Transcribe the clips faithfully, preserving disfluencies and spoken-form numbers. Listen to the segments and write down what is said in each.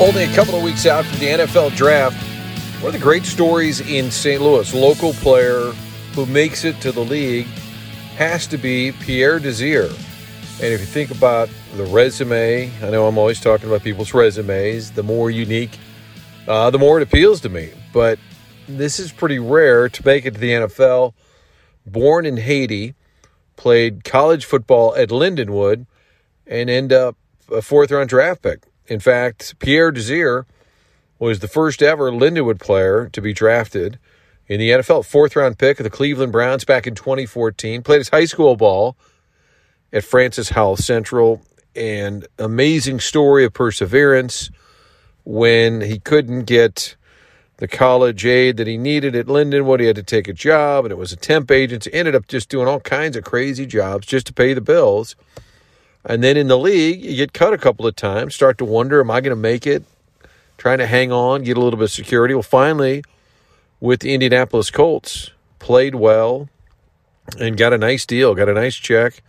Only a couple of weeks out from the N F L draft, one of the great stories in Saint Louis, local player who makes it to the league, has to be Pierre Desir. And if you think about the resume, I know I'm always talking about people's resumes, the more unique, uh, the more it appeals to me. But this is pretty rare to make it to the N F L. Born in Haiti, played college football at Lindenwood, and end up a fourth-round draft pick. In fact, Pierre Desir was the first ever Lindenwood player to be drafted in the N F L. Fourth-round pick of the Cleveland Browns back in twenty fourteen. Played his high school ball at Francis Howell Central. And amazing story of perseverance when he couldn't get the college aid that he needed at Lindenwood. He had to take a job, and it was a temp agency. Ended up just doing all kinds of crazy jobs just to pay the bills. And then in the league, you get cut a couple of times, start to wonder, am I going to make it? Trying to hang on, get a little bit of security. Well, finally, with the Indianapolis Colts, played well and got a nice deal, got a nice check.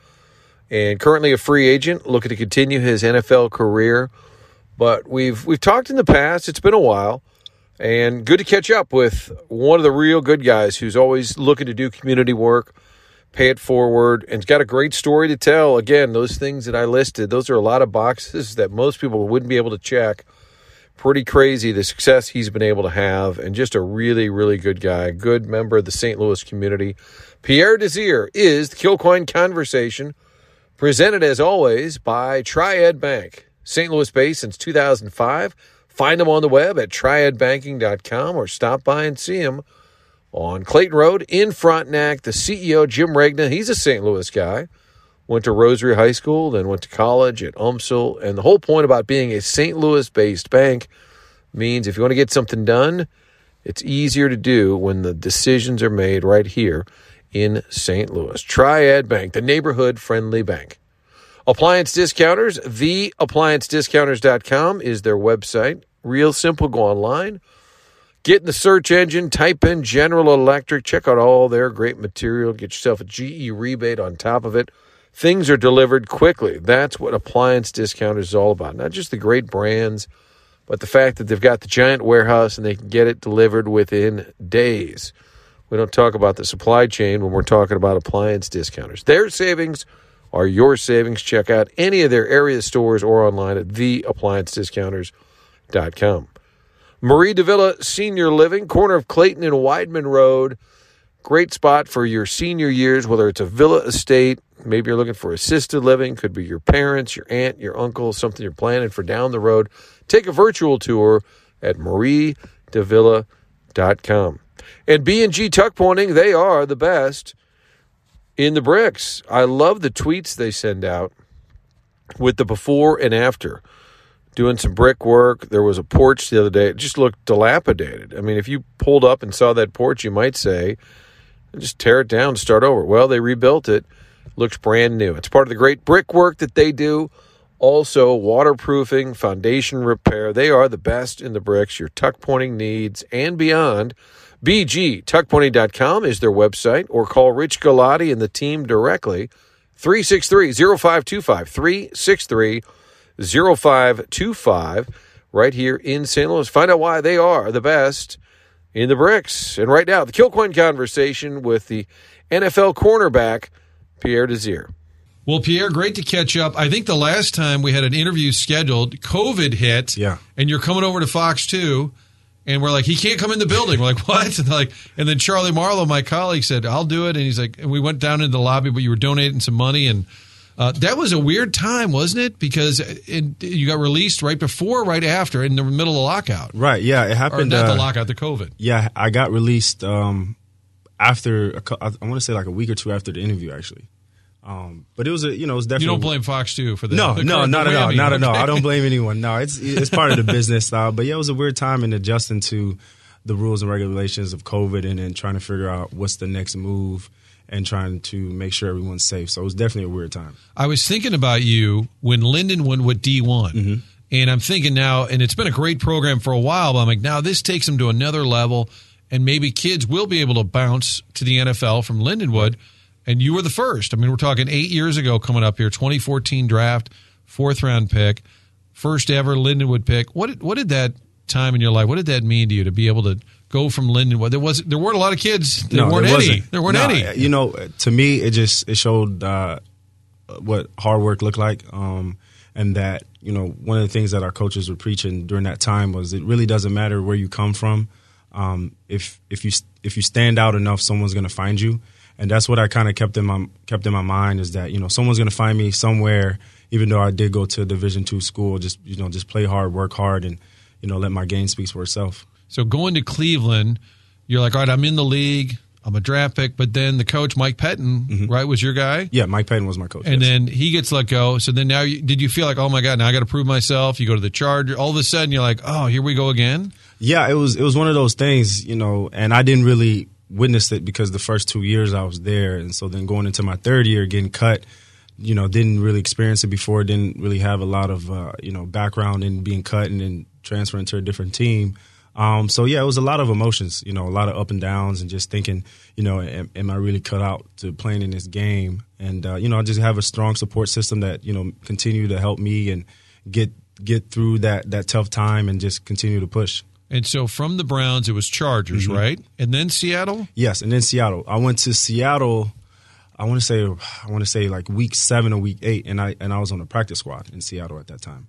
And currently a free agent, looking to continue his N F L career. But we've we've talked in the past. It's been a while. And good to catch up with one of the real good guys who's always looking to do community work, pay it forward, and it's got a great story to tell. Again, those things that I listed, those are a lot of boxes that most people wouldn't be able to check. Pretty crazy, the success he's been able to have, and just a really, really good guy, good member of the Saint Louis community. Pierre Desir is the Kilcoyne Conversation, presented as always by Triad Bank, Saint Louis-based since two thousand five. Find them on the web at triad banking dot com or stop by and see them on Clayton Road in Frontenac. The C E O, Jim Regna, he's a Saint Louis guy, went to Rosary High School, then went to college at UMSL. And the whole point about being a Saint Louis-based bank means if you want to get something done, it's easier to do when the decisions are made right here in Saint Louis. Triad Bank, the neighborhood-friendly bank. Appliance Discounters, the appliance discounters dot com is their website. Real simple, go online. Get in the search engine, type in General Electric, check out all their great material, get yourself a G E rebate on top of it. Things are delivered quickly. That's what Appliance Discounters is all about. Not just the great brands, but the fact that they've got the giant warehouse and they can get it delivered within days. We don't talk about the supply chain when we're talking about Appliance Discounters. Their savings are your savings. Check out any of their area stores or online at the appliance discounters dot com. Marie de Villa Senior Living, corner of Clayton and Wideman Road. Great spot for your senior years, whether it's a villa estate, maybe you're looking for assisted living, could be your parents, your aunt, your uncle, something you're planning for down the road. Take a virtual tour at marie de villa dot com. And B and G Tuckpointing, they are the best in the bricks. I love the tweets they send out with the before and after. Doing some brick work. There was a porch the other day. It just looked dilapidated. I mean, if you pulled up and saw that porch, you might say, just tear it down and start over. Well, they rebuilt it. Looks brand new. It's part of the great brick work that they do. Also, waterproofing, foundation repair. They are the best in the bricks, your tuck pointing needs and beyond. B G, tuck pointing dot com is their website, or call Rich Galati and the team directly, three six three, zero five two five, three six three, zero five two five. oh five two five right here in Saint Louis. Find out why they are the best in the bricks. And right now, the Kilcoyne Conversation with the N F L cornerback, Pierre Desir. Well, Pierre, great to catch up. I think the last time we had an interview scheduled, COVID hit, yeah. And you're coming over to Fox two, and we're like, he can't come in the building. We're like, what? And, like, and then Charlie Marlowe, my colleague, said, I'll do it. And he's like, and we went down into the lobby, but you were donating some money, and Uh, that was a weird time, wasn't it? Because it, you got released right before, right after, in the middle of lockout. Right, yeah. It happened. Or not uh, the lockout, the COVID. Yeah, I got released um, after, a, I want to say like a week or two after the interview, actually. Um, but it was, a, you know, it was definitely. You don't blame Fox two for that? No, the, no, not at all. Not at all. I don't blame anyone. No, it's it's part of the business style. But yeah, it was a weird time in adjusting to the rules and regulations of COVID and then trying to figure out what's the next move and trying to make sure everyone's safe. So it was definitely a weird time. I was thinking about you when Lindenwood went D one. Mm-hmm. And I'm thinking now, and it's been a great program for a while, but I'm like, now this takes them to another level, and maybe kids will be able to bounce to the N F L from Lindenwood. And you were the first. I mean, we're talking eight years ago coming up here, twenty fourteen draft, fourth round pick. first ever Lindenwood pick. What did, what did that time in your life, what did that mean to you to be able to go from Lindenwood? There was there weren't a lot of kids. There no, weren't there any. Wasn't. There weren't no, any. You know, to me, it just it showed uh, what hard work looked like, um, and that, you know, one of the things that our coaches were preaching during that time was it really doesn't matter where you come from. Um, if if you if you stand out enough, someone's going to find you. And that's what I kind of kept in my kept in my mind, is that, you know, someone's going to find me somewhere, even though I did go to a Division two school. Just, you know, just play hard, work hard, and, you know, let my game speak for itself. So going to Cleveland, you're like, all right, I'm in the league, I'm a draft pick, but then the coach, Mike Pettin, mm-hmm. right, was your guy? Yeah, Mike Pettin was my coach. And yes. then he gets let go. So then now, you, did you feel like, oh my God, now I got to prove myself? You go to the Chargers. All of a sudden, you're like, oh, here we go again? Yeah, it was it was one of those things, you know, and I didn't really witness it because the first two years I was there. And so then going into my third year, getting cut, you know, didn't really experience it before, didn't really have a lot of, uh, you know, background in being cut and then transferring to a different team. Um, so, yeah, it was a lot of emotions, you know, a lot of up and downs, and just thinking, you know, am, am I really cut out to playing in this game? And, uh, you know, I just have a strong support system that, you know, continue to help me and get get through that, that tough time and just continue to push. And so from the Browns, it was Chargers, mm-hmm. right? And then Seattle? Yes, and then Seattle. I went to Seattle, I want to say I want to say like week seven or week eight, and I and I was on the practice squad in Seattle at that time.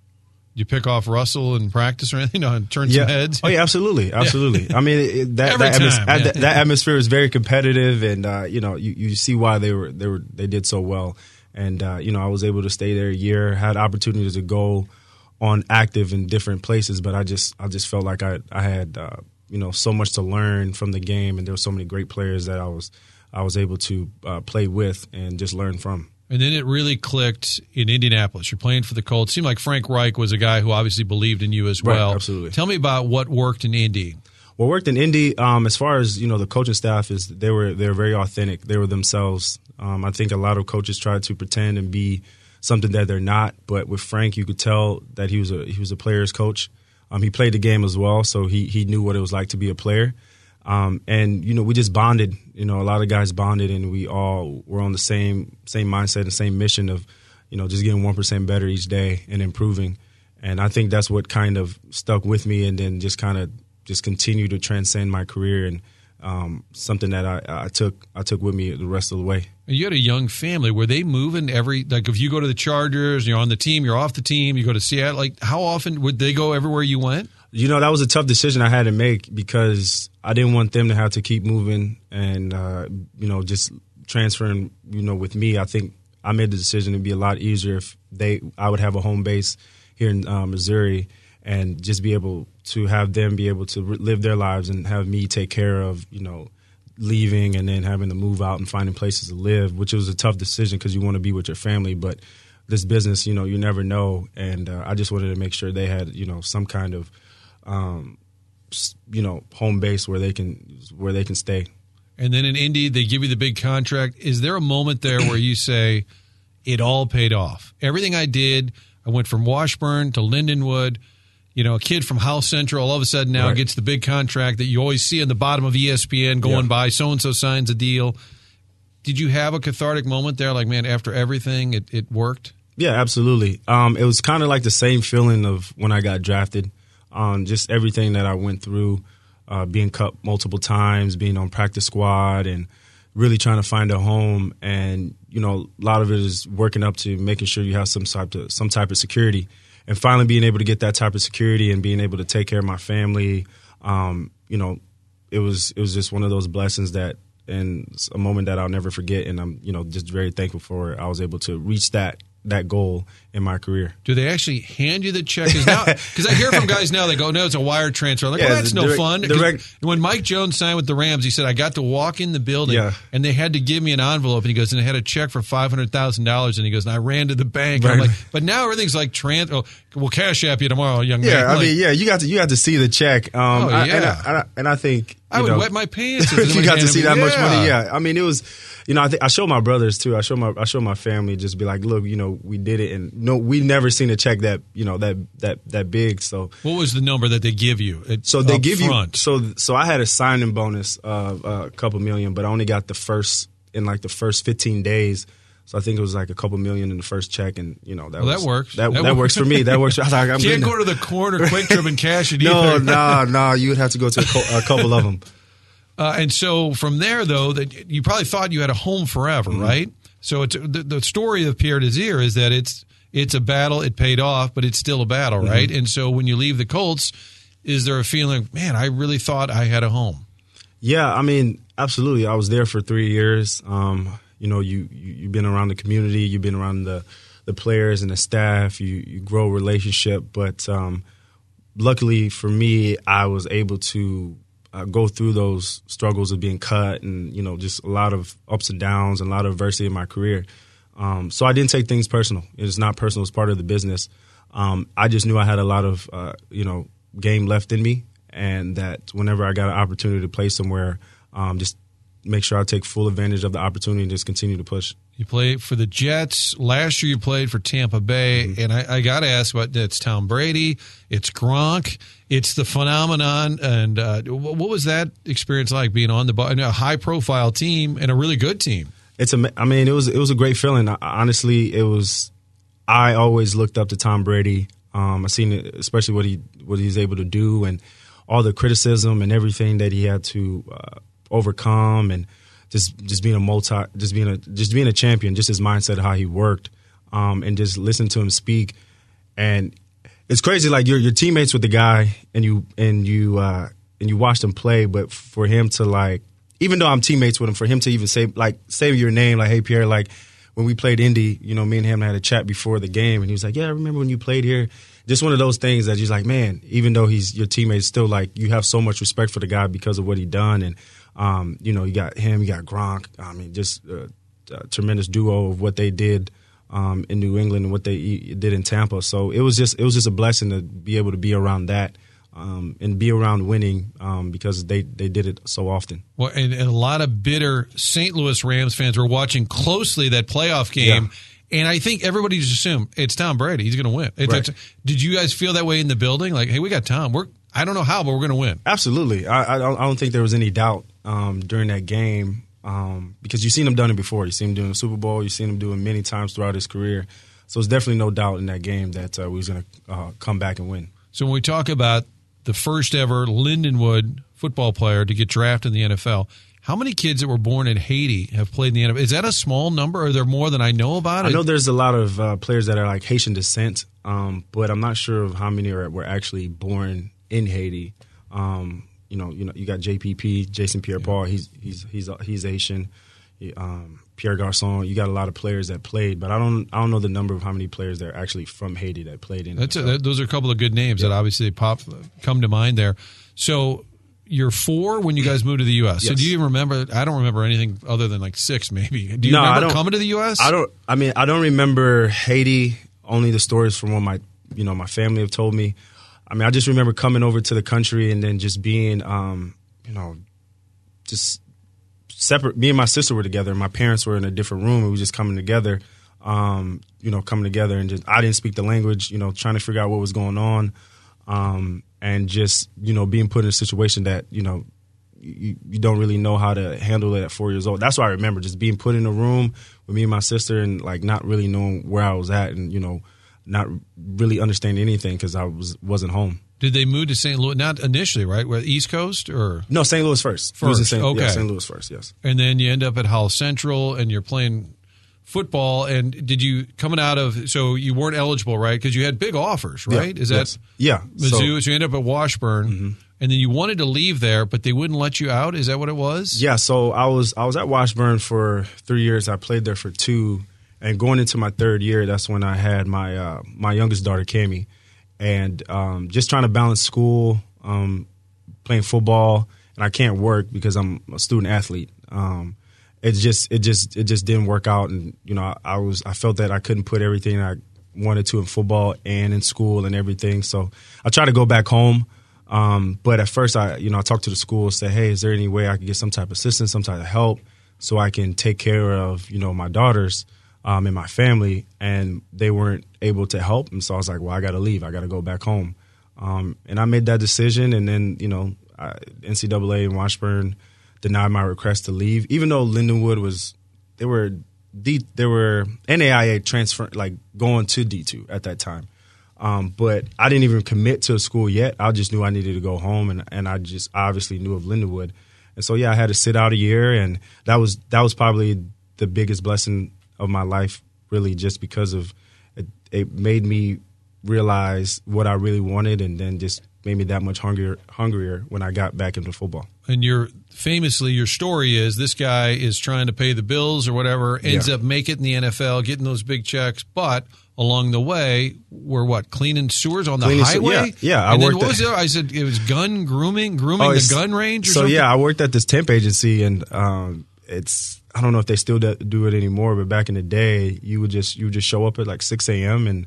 You pick off Russell in practice or anything, you know, and turn yeah. some heads? Oh, yeah, absolutely, absolutely. Yeah. I mean, it, that, that, time, atmos- that, that atmosphere is very competitive, and, uh, you know, you, you see why they were they were they did so well. And, uh, you know, I was able to stay there a year, had opportunities to go on active in different places, but I just I just felt like I, I had, uh, you know, so much to learn from the game, and there were so many great players that I was, I was able to uh, play with and just learn from. And then it really clicked in Indianapolis. You're playing for the Colts. It seemed like Frank Reich was a guy who obviously believed in you as well. Right, absolutely. Tell me about what worked in Indy. What worked in Indy, um, as far as, you know, the coaching staff, is they were they're very authentic. They were themselves. Um, I think a lot of coaches try to pretend and be something that they're not. But with Frank, you could tell that he was a he was a player's coach. Um, he played the game as well, so he he knew what it was like to be a player. Um, and, you know, we just bonded, you know, a lot of guys bonded, and we all were on the same same mindset and same mission of, you know, just getting one percent better each day and improving. And I think that's what kind of stuck with me, and then just kind of just continue to transcend my career, and um, something that I, I took I took with me the rest of the way. And you had a young family. Were they moving every – like if you go to the Chargers, you're on the team, you're off the team, you go to Seattle, like how often would they go everywhere you went? You know, that was a tough decision I had to make, because I didn't want them to have to keep moving and, uh, you know, just transferring, you know, with me. I think I made the decision it'd be a lot easier if they I would have a home base here in uh, Missouri, and just be able to have them be able to re- live their lives and have me take care of, you know, leaving and then having to move out and finding places to live, which was a tough decision because you want to be with your family. But this business, you know, you never know. And uh, I just wanted to make sure they had, you know, some kind of – Um, you know, home base where they can where they can stay. And then in Indy, they give you the big contract. Is there a moment there where you say, it all paid off? Everything I did, I went from Washburn to Lindenwood, you know, a kid from Howell Central all of a sudden now right. gets the big contract that you always see on the bottom of E S P N going yeah. by, so-and-so signs a deal. Did you have a cathartic moment there? Like, man, after everything, it, it worked? Yeah, absolutely. Um, it was kind of like the same feeling of when I got drafted. Um, just everything that I went through, uh, being cut multiple times, being on practice squad, and really trying to find a home. And, you know, a lot of it is working up to making sure you have some type of, some type of security. And finally being able to get that type of security and being able to take care of my family, um, you know, it was it was just one of those blessings that, and a moment that I'll never forget. And I'm, you know, just very thankful for it. I was able to reach that. that goal in my career. Do they actually hand you the check? Because I hear from guys now, they go, no, it's a wire transfer. I'm like, yeah, well, that's no direct, fun. Direct, when Mike Jones signed with the Rams, he said, I got to walk in the building, yeah. and they had to give me an envelope. And he goes, and it had a check for five hundred thousand dollars. And he goes, and I ran to the bank. Right. I'm like, but now everything's like, trans- oh, we'll cash app you tomorrow, young yeah, man. Yeah, I like, mean, yeah, you got to you got to see the check. Um, oh, yeah. I, and, I, I, and I think... I would know, wet my pants. If you got to see that yeah. much money. Yeah, I mean, it was, you know, I, th- I show my brothers too. I show my I show my family, just be like, look, you know, we did it, and no, we never seen a check that you know that that that big. So what was the number that they give you? At, so they give front? you so so I had a signing bonus of uh, a couple million, but I only got the first in like the first fifteen days. So I think it was like a couple million in the first check, and you know that well, was, that works. That, that, that works. works for me. That works. For, I was like, I'm can't go to the court or Quick Trip and cash it. No, either. no, no. You would have to go to a, co- a couple of them. Uh, and so from there, though, that you probably thought you had a home forever, mm-hmm. right? So it's, the, the story of Pierre Desir is that it's it's a battle. It paid off, but it's still a battle, mm-hmm. right? And so when you leave the Colts, is there a feeling, man, I really thought I had a home? Yeah, I mean, absolutely. I was there for three years. Um, you know, you, you you've been around the community, you've been around the the players and the staff. You you grow a relationship, but um, luckily for me, I was able to. Uh, go through those struggles of being cut and, you know, just a lot of ups and downs and a lot of adversity in my career. Um, so I didn't take things personal. It's not personal. It's part of the business. Um, I just knew I had a lot of, uh, you know, game left in me, and that whenever I got an opportunity to play somewhere, um, just make sure I take full advantage of the opportunity and just continue to push. You played for the Jets. Last year you played for Tampa Bay, mm-hmm. and I, I got to ask about that. It's Tom Brady. It's Gronk. It's the phenomenon. And uh, what was that experience like, being on the a high-profile team and a really good team? It's a, I mean, it was it was a great feeling. I, honestly, it was. I always looked up to Tom Brady. Um, I seen it, especially what he what he's able to do, and all the criticism and everything that he had to uh, overcome, and. Just, just being a multi, just being a, just being a champion. Just his mindset, how he worked, um, and just listen to him speak. And it's crazy, like you're, you're teammates with the guy, and you, and you, uh, and you watched him play. But for him to like, even though I'm teammates with him, for him to even say like, say your name, like, hey Pierre, like when we played Indy, you know, me and him had a chat before the game, and he was like, yeah, I remember when you played here. Just one of those things that he's like, man, even though he's your teammate, still like you have so much respect for the guy because of what he done. And. Um, you know, you got him, you got Gronk. I mean, just a, a tremendous duo of what they did um, in New England and what they did in Tampa. So it was just it was just a blessing to be able to be around that um, and be around winning um, because they, they did it so often. Well, and, and a lot of bitter Saint Louis Rams fans were watching closely that playoff game. Yeah. And I think everybody just assumed it's Tom Brady. He's going to win. It's, right. it's, did you guys feel that way in the building? Like, hey, we got Tom. We're I don't know how, but we're going to win. Absolutely. I, I, don't, I don't think there was any doubt. Um, during that game, um, because you've seen him done it before. You've seen him doing the Super Bowl. You've seen him doing it many times throughout his career. So there's definitely no doubt in that game that uh, we was going to uh, come back and win. So when we talk about the first ever Lindenwood football player to get drafted in the N F L, how many kids that were born in Haiti have played in the N F L? Is that a small number? Or are there more than I know about? It? I know there's a lot of uh, players that are like Haitian descent, um, but I'm not sure of how many are, were actually born in Haiti. Um You know, you know, you got J P P, Jason Pierre Paul. He's he's he's he's Haitian. He, um, Pierre Garçon. You got a lot of players that played, but I don't I don't know the number of how many players that are actually from Haiti that played in. That's a, that, those are a couple of good names yeah. that obviously pop come to mind there. So you're four when you guys moved to the U S Yes. So do you even remember? I don't remember anything other than like six, maybe. Do you no, remember coming to the U S? I don't. I mean, I don't remember Haiti. Only the stories from what my you know my family have told me. I mean, I just remember coming over to the country and then just being, um, you know, just separate. Me and my sister were together. My parents were in a different room. We were just coming together, um, you know, coming together. And just I didn't speak the language, you know, trying to figure out what was going on um, and just, you know, being put in a situation that, you know, you, you don't really know how to handle it at four years old. That's what I remember, just being put in a room with me and my sister and, like, not really knowing where I was at and, you know, not really understand anything because I was, wasn't home. Did they move to Saint Louis? Not initially, right? East Coast or? No, Saint Louis first. First, Saint, okay. Yeah, Saint Louis first, yes. And then you end up at Howell Central and you're playing football. And did you, coming out of, so you weren't eligible, right? Because you had big offers, right? Yeah, Is that? Yes. Yeah. Mizzou, so, so you end up at Washburn. Mm-hmm. And then you wanted to leave there, but they wouldn't let you out? Is that what it was? Yeah, so I was I was at Washburn for three years. I played there for two. And going into my third year, that's when I had my uh, my youngest daughter, Cammie, and um, just trying to balance school, um, playing football, and I can't work because I'm a student athlete. Um, it just it just it just didn't work out, and you know I, I was I felt that I couldn't put everything I wanted to in football and in school and everything. So I tried to go back home, um, but at first I you know I talked to the school, said, hey, is there any way I can get some type of assistance, some type of help, so I can take care of you know my daughters. Um, in my family, and they weren't able to help. And so I was like, well, I got to leave. I got to go back home. Um, and I made that decision. And then, you know, I, N C double A and Washburn denied my request to leave, even though Lindenwood was, they were D, there were N A I A transfer, like going to D two at that time. Um, but I didn't even commit to a school yet. I just knew I needed to go home, and, and I just obviously knew of Lindenwood. And so, yeah, I had to sit out a year, and that was that was probably the biggest blessing of my life, really, just because of it, it made me realize what I really wanted, and then just made me that much hungrier, hungrier when I got back into football. And you're, famously, your story is this guy is trying to pay the bills or whatever, ends yeah. up making it in the N F L, getting those big checks, but along the way, we're what, cleaning sewers on the cleaning highway? Se- yeah, yeah. I and worked. Then what was it? I said it was gun grooming, grooming oh, the gun range. Or so something? yeah, I worked at this temp agency, and um, it's I don't know if they still do it anymore, but back in the day, you would just you would just show up at like six a.m. and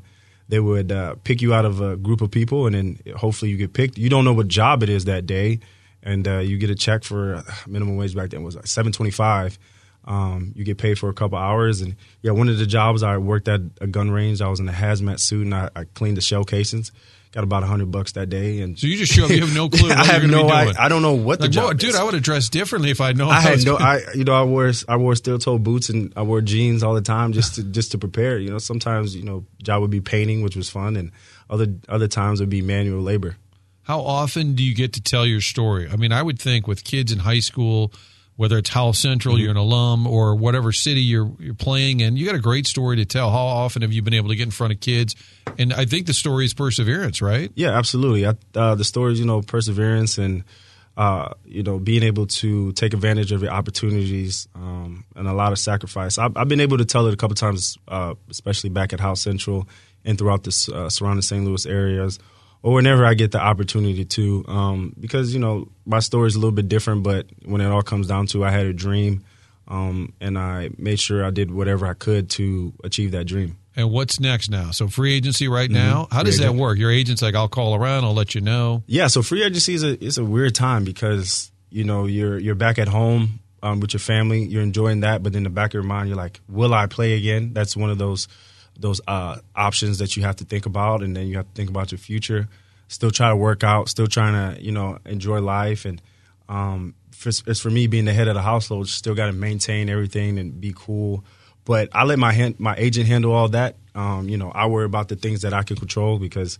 they would uh, pick you out of a group of people, and then hopefully you get picked. You don't know what job it is that day, and uh, you get a check for minimum wage back then was like seven twenty-five. Um, you get paid for a couple hours, and yeah, one of the jobs I worked at a gun range. I was in a hazmat suit, and I, I cleaned the shell casings. Got about a hundred bucks that day, and so you just show up. You have no clue. What I have you're no. Be doing. I, I don't know what like, the job. Dude, is. I would have dressed differently if I'd known. I, I had no. Doing. I you know I wore I wore steel toe boots, and I wore jeans all the time just to just to prepare. You know, sometimes you know job would be painting, which was fun, and other other times would be manual labor. How often do you get to tell your story? I mean, I would think with kids in high school, whether it's Howell Central, mm-hmm. you're an alum, or whatever city you're you're playing in, you got a great story to tell. How often have you been able to get in front of kids? And I think the story is perseverance, right? Yeah, absolutely. I, uh, the story is, you know, perseverance and, uh, you know, being able to take advantage of your opportunities um, and a lot of sacrifice. I've, I've been able to tell it a couple times, uh, especially back at Howell Central and throughout the uh, surrounding Saint Louis areas, or whenever I get the opportunity to, um, because, you know, my story is a little bit different, but when it all comes down to, I had a dream, um, and I made sure I did whatever I could to achieve that dream. And what's next now? So free agency right now, mm-hmm. how does that work? Your agent's like, I'll call around, I'll let you know. Yeah, so free agency is a, it's a weird time because, you know, you're you're back at home um, with your family, you're enjoying that, but in the back of your mind, you're like, will I play again? That's one of those those uh, options that you have to think about, and then you have to think about your future. Still try to work out, still trying to, you know, enjoy life. And um, for, it's for me being the head of the household, still got to maintain everything and be cool. But I let my hand, my agent handle all that. Um, you know, I worry about the things that I can control because,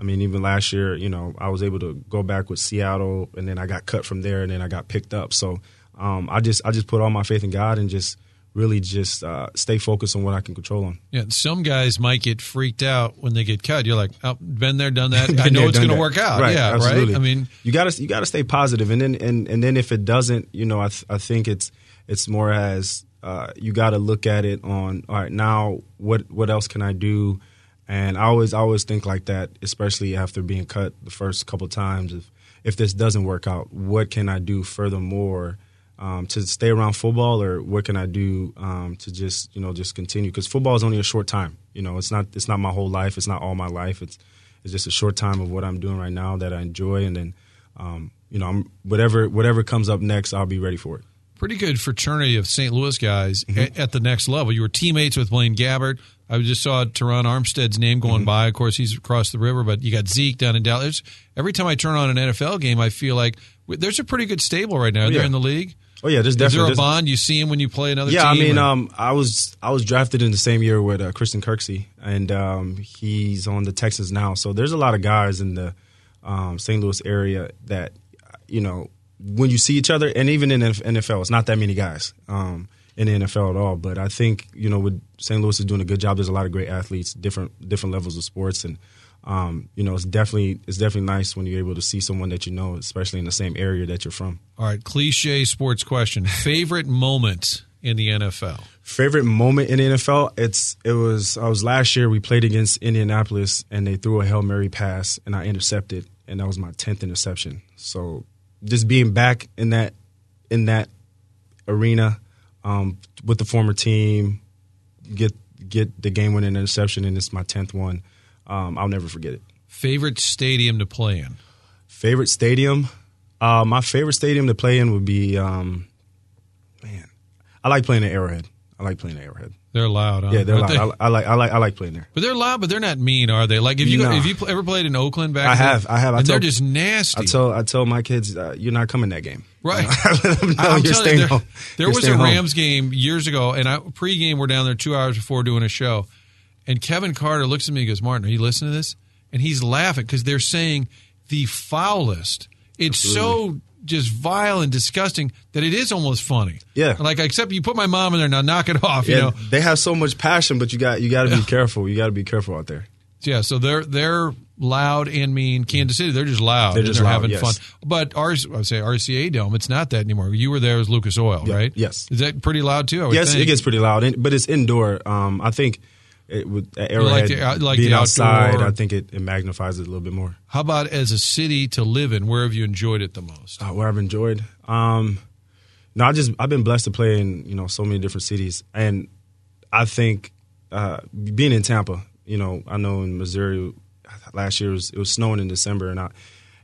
I mean, even last year, you know, I was able to go back with Seattle, and then I got cut from there, and then I got picked up. So um, I just I just put all my faith in God and just really just uh, stay focused on what I can control on. Yeah, some guys might get freaked out when they get cut. You're like, oh, been there, done that. I know it's going to work out. Right, yeah, absolutely. Right? I mean, you got to you got to stay positive, and then and, and then if it doesn't, you know, I th- I think it's it's more as uh, you got to look at it on all right now. What what else can I do? And I always I always think like that, especially after being cut the first couple of times. If if this doesn't work out, what can I do furthermore? Um, to stay around football, or what can I do um, to just, you know, just continue? Because football is only a short time. You know, it's not it's not my whole life. It's not all my life. It's it's just a short time of what I'm doing right now that I enjoy. And then, um, you know, I'm, whatever whatever comes up next, I'll be ready for it. Pretty good fraternity of Saint Louis guys mm-hmm. at, at the next level. You were teammates with Blaine Gabbert. I just saw Teron Armstead's name going mm-hmm. by. Of course, he's across the river, but you got Zeke down in Dallas. Every time I turn on an N F L game, I feel like there's a pretty good stable right now. They're yeah. in the league. Oh yeah, there's definitely. Is there a there's, bond? You see him when you play another yeah, team? Yeah, I mean, um, I was I was drafted in the same year with uh, Kristen Kirksey, and um, he's on the Texans now. So there's a lot of guys in the um, Saint Louis area that, you know, when you see each other, and even in the N F L, it's not that many guys um, in the N F L at all. But I think, you know, with Saint Louis is doing a good job. There's a lot of great athletes, different different levels of sports, and Um, you know, it's definitely it's definitely nice when you're able to see someone that you know, especially in the same area that you're from. All right, cliche sports question. Favorite moment in the N F L? Favorite moment in the N F L? It's it was I was last year we played against Indianapolis, and they threw a Hail Mary pass, and I intercepted, and that was my tenth interception. So just being back in that in that arena um, with the former team, get get the game winning interception, and it's my tenth one. Um, I'll never forget it. Favorite stadium to play in? Favorite stadium? Uh, my favorite stadium to play in would be, um, man, I like playing at Arrowhead. I like playing at Arrowhead. They're loud, huh? Yeah, they're Aren't loud. They? I, I like, I like, I like playing there. But they're loud, but they're not mean, are they? Like, if you, no. if you pl- ever played in Oakland back, I have, then, I have. I and tell, they're just nasty. I tell, I tell my kids, uh, you're not coming that game, right? I let them know I'm you're staying you, there, home. There you're was a Rams home. game years ago, and I pregame we're down there two hours before doing a show, and Kevin Carter looks at me and goes, "Martin, are you listening to this?" And he's laughing because they're saying the foulest. It's Absolutely. so. just vile and disgusting that it is almost funny. Yeah. Like, except you put my mom in there, now knock it off, yeah, you know. They have so much passion, but you got you got to yeah. be careful. You got to be careful out there. Yeah, so they're they're loud and mean. Kansas City, they're just loud. They're just they're loud, having yes. fun. But our, I would say R C A Dome, it's not that anymore. You were there as Lucas Oil, yeah. right? Yes. Is that pretty loud too? I would yes, think. It gets pretty loud, but it's indoor. Um, I think it would Arrowhead like the, like being the outside, I think it, it magnifies it a little bit more. How about as a city to live in? Where have you enjoyed it the most? Uh, where I've enjoyed, um, no, I just I've been blessed to play in you know so many different cities, and I think uh, being in Tampa, you know, I know in Missouri last year it was, it was snowing in December, and I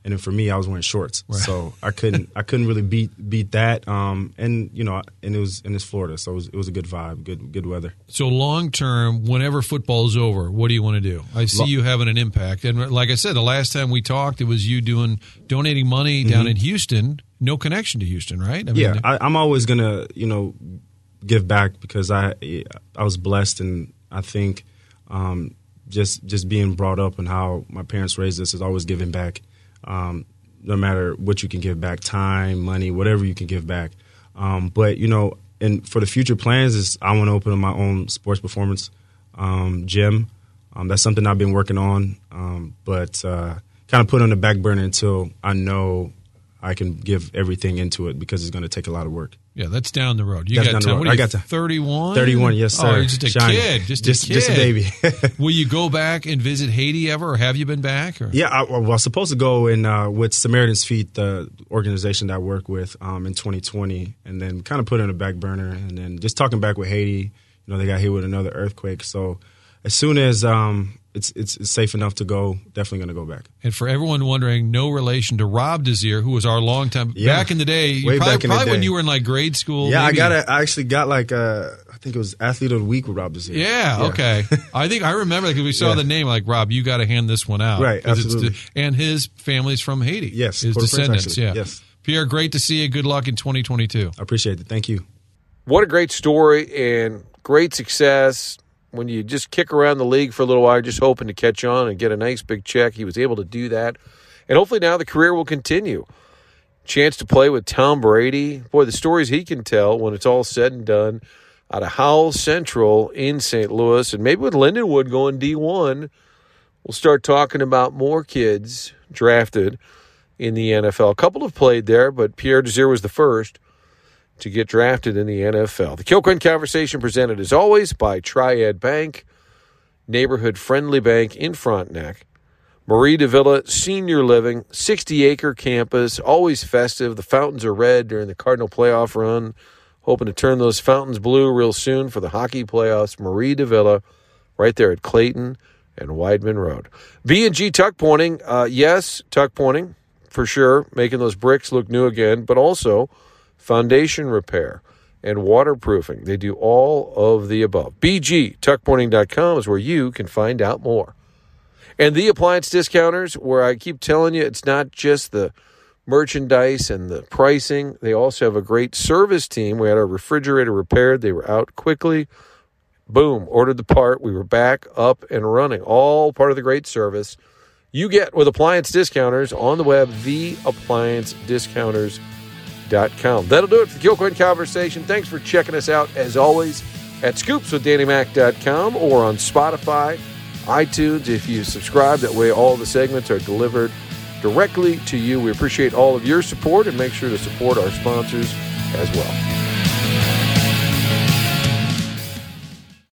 and then for me I was wearing shorts, right. so I couldn't I couldn't really beat beat that, um, and you know, and it was and it's Florida, so it was, it was a good vibe, good good weather. So long term, whenever football is over, what do you want to do? I see Lo- you having an impact, and like I said, the last time we talked, it was you doing donating money down mm-hmm. in Houston. No connection to Houston, right? I mean, yeah, I, I'm always gonna you know give back because I I was blessed, and I think um, just just being brought up and how my parents raised us is always giving back. Um, no matter what you can give back, time, money, whatever you can give back. Um, but, you know, and for the future plans is I want to open up my own sports performance um, gym. Um, that's something I've been working on, um, but uh, kind of put on the back burner until I know I can give everything into it because it's going to take a lot of work. Yeah, that's down the road. You that's got time. What are you, I got thirty-one? thirty-one, yes, sir. Oh, you're just a Shiny. kid. Just, just a kid. Just a baby. Will you go back and visit Haiti ever, or have you been back? Or? Yeah, I, I was supposed to go in uh, with Samaritan's Feet, the organization that I work with, um, in twenty twenty, and then kind of put it on a back burner. And then just talking back with Haiti, you know, they got hit with another earthquake. So as soon as um, it's, it's it's safe enough to go, definitely going to go back. And for everyone wondering, no relation to Rob Désir, who was our longtime yeah. back in the day. Way probably, back in probably the day. When you were in like grade school. Yeah, maybe. I got a, I actually got like a, I think it was Athlete of the Week with Rob Désir. Yeah, yeah. Okay. I think I remember because like, we saw yeah. the name like Rob. You got to hand this one out, right? Absolutely. It's, and his family's from Haiti. Yes, his descendants. Yeah. Yes. Pierre, great to see you. Good luck in twenty twenty-two. I appreciate it. Thank you. What a great story and great success. When you just kick around the league for a little while, just hoping to catch on and get a nice big check, he was able to do that. And hopefully now the career will continue. Chance to play with Tom Brady. Boy, the stories he can tell when it's all said and done out of Howell Central in Saint Louis. And maybe with Lindenwood going D one, we'll start talking about more kids drafted in the N F L. A couple have played there, but Pierre Desir was the first to get drafted in the N F L. The Kilcoyne Conversation presented, as always, by Triad Bank, neighborhood-friendly bank in Frontenac. Marie de Villa Senior Living, sixty-acre campus, always festive. The fountains are red during the Cardinal playoff run. Hoping to turn those fountains blue real soon for the hockey playoffs. Marie de Villa, right there at Clayton and Wideman Road. B and G Tuckpointing, uh, yes, Tuckpointing, for sure, making those bricks look new again, but also foundation repair, and waterproofing. They do all of the above. B G Tuckpointing dot com is where you can find out more. And the Appliance Discounters, where I keep telling you, it's not just the merchandise and the pricing. They also have a great service team. We had our refrigerator repaired. They were out quickly. Boom, ordered the part. We were back up and running. All part of the great service you get with Appliance Discounters on the web, the appliance discounters dot com. That'll do it for the Kilcoyne Conversation. Thanks for checking us out, as always, at scoops with danny mac dot com or on Spotify, iTunes. If you subscribe, that way all the segments are delivered directly to you. We appreciate all of your support, and make sure to support our sponsors as well.